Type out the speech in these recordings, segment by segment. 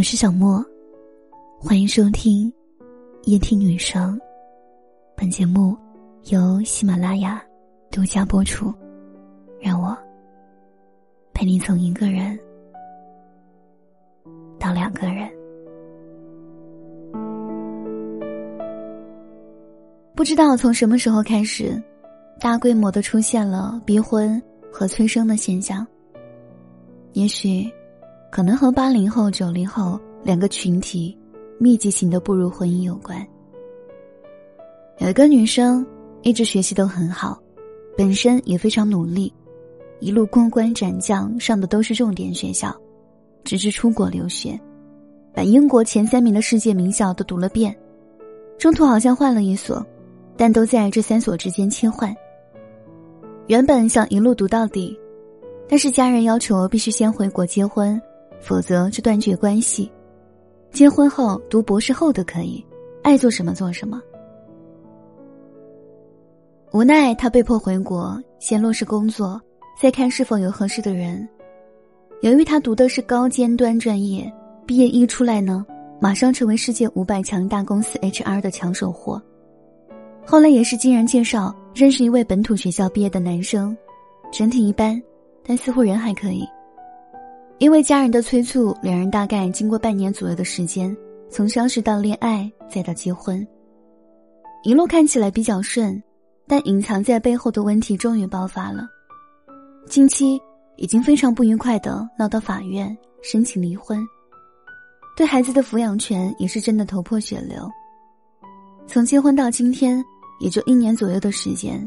我是小莫，欢迎收听夜听女生。本节目由喜马拉雅独家播出，让我陪你从一个人到两个人。不知道从什么时候开始，大规模的出现了逼婚和催生的现象。也许可能和80后90后两个群体密集型的步入婚姻有关。有一个女生一直学习都很好，本身也非常努力，一路过关斩将，上的都是重点学校，直至出国留学，把英国前3名的世界名校都读了遍，中途好像换了一所，但都在这3所之间切换。原本想一路读到底，但是家人要求必须先回国结婚，否则就断绝关系。结婚后读博士后的可以，爱做什么做什么。无奈他被迫回国，先落实工作，再看是否有合适的人。由于他读的是高尖端专业，毕业一出来呢，马上成为世界500强大公司 HR 的抢手货。后来也是经人介绍认识一位本土学校毕业的男生，整体一般，但似乎人还可以。因为家人的催促，两人大概经过半年左右的时间，从相识到恋爱再到结婚。一路看起来比较顺，但隐藏在背后的问题终于爆发了。近期已经非常不愉快地闹到法院申请离婚，对孩子的抚养权也是真的头破血流。从结婚到今天也就1年左右的时间，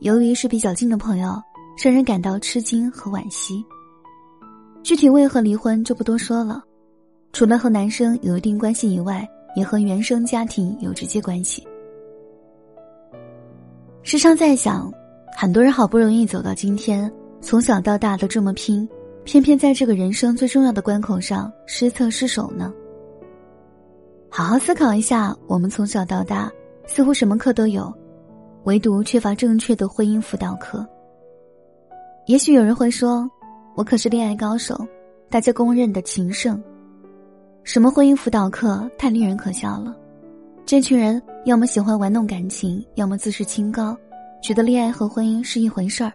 由于是比较近的朋友，让人感到吃惊和惋惜。具体为何离婚就不多说了，除了和男生有一定关系以外，也和原生家庭有直接关系。时常在想，很多人好不容易走到今天，从小到大都这么拼，偏偏在这个人生最重要的关口上失策失手呢？好好思考一下，我们从小到大似乎什么课都有，唯独缺乏正确的婚姻辅导课。也许有人会说，我可是恋爱高手，大家公认的情圣，什么婚姻辅导课太令人可笑了。这群人要么喜欢玩弄感情，要么自视清高，觉得恋爱和婚姻是一回事儿。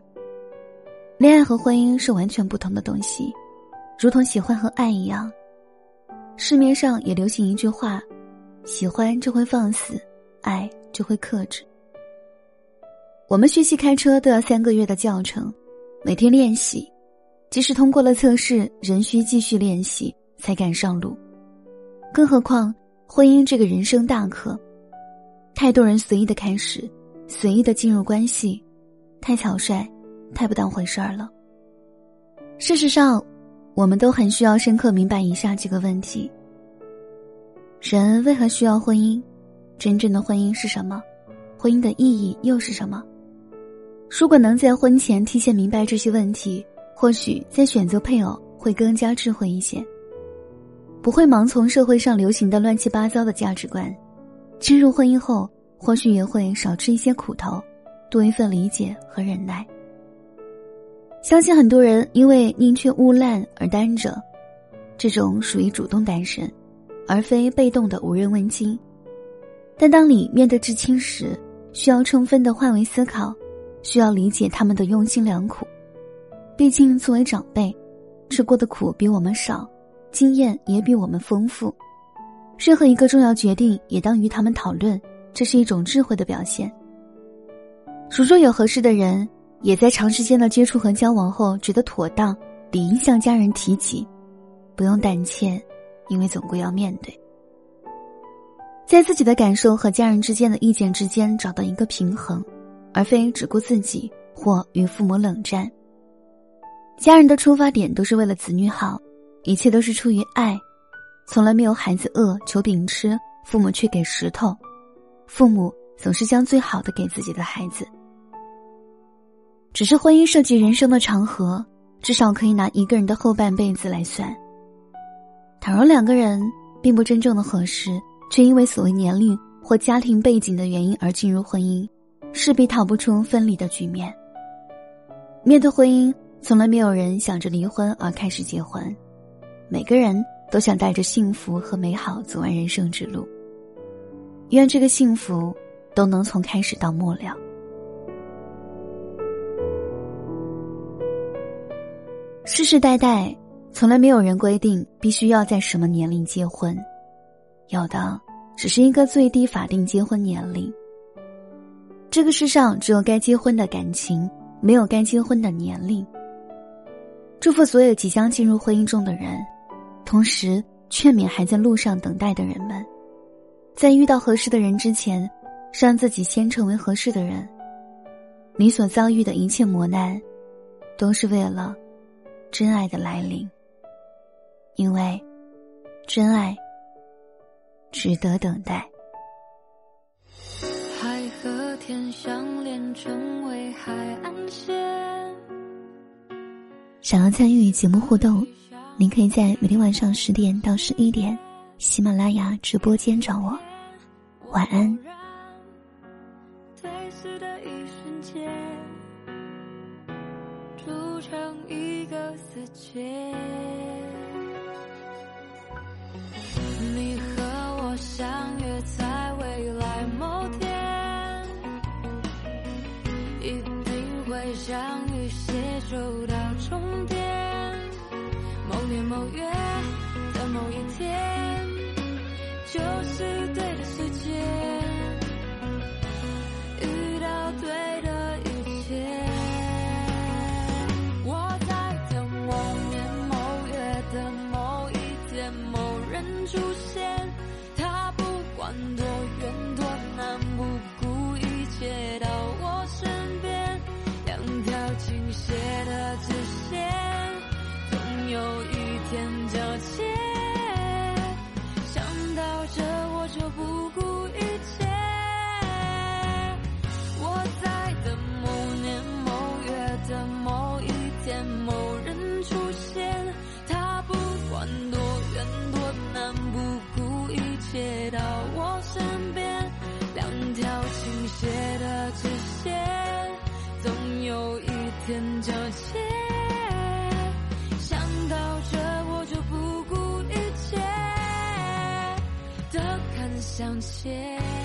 恋爱和婚姻是完全不同的东西，如同喜欢和爱一样。市面上也流行一句话，喜欢就会放肆，爱就会克制。我们学习开车都要3个月的教程，每天练习，即使通过了测试，仍需继续练习才敢上路。更何况婚姻这个人生大课，太多人随意的开始，随意的进入关系，太草率，太不当回事儿了。事实上我们都很需要深刻明白以下几个问题。人为何需要婚姻？真正的婚姻是什么？婚姻的意义又是什么？如果能在婚前提前明白这些问题，或许在选择配偶会更加智慧一些，不会盲从社会上流行的乱七八糟的价值观。进入婚姻后，或许也会少吃一些苦头，多一份理解和忍耐。相信很多人因为宁缺毋滥而单着，这种属于主动单身，而非被动的无人问津。但当你面对至亲时，需要充分的换位思考，需要理解他们的用心良苦。毕竟作为长辈，吃过的苦比我们少，经验也比我们丰富，任何一个重要决定也当与他们讨论，这是一种智慧的表现。如若有合适的人，也在长时间的接触和交往后觉得妥当，理应向家人提起，不用胆怯，因为总归要面对。在自己的感受和家人之间的意见之间找到一个平衡，而非只顾自己或与父母冷战。家人的出发点都是为了子女好，一切都是出于爱，从来没有孩子饿求饼吃，父母却给石头，父母总是将最好的给自己的孩子。只是婚姻涉及人生的长河，至少可以拿一个人的后半辈子来算。倘若两个人并不真正的合适，却因为所谓年龄或家庭背景的原因而进入婚姻，势必逃不出分离的局面。面对婚姻，从来没有人想着离婚而开始结婚，每个人都想带着幸福和美好走完人生之路。愿这个幸福都能从开始到末了。世世代代从来没有人规定必须要在什么年龄结婚，有的只是一个最低法定结婚年龄。这个世上只有该结婚的感情，没有该结婚的年龄。祝福所有即将进入婚姻中的人，同时劝勉还在路上等待的人们，在遇到合适的人之前，让自己先成为合适的人。你所遭遇的一切磨难，都是为了真爱的来临，因为真爱值得等待。海和天相连，成为海岸线。想要参与节目互动，您可以在每天晚上10点到11点喜马拉雅直播间找我。晚安。在此的一瞬间，筑成一个死结。你和我相约在未来某天，一定会相遇，携手到终点。某年某月的某一天，就是对的时间。天交界，想到这我就不顾一切的看向前。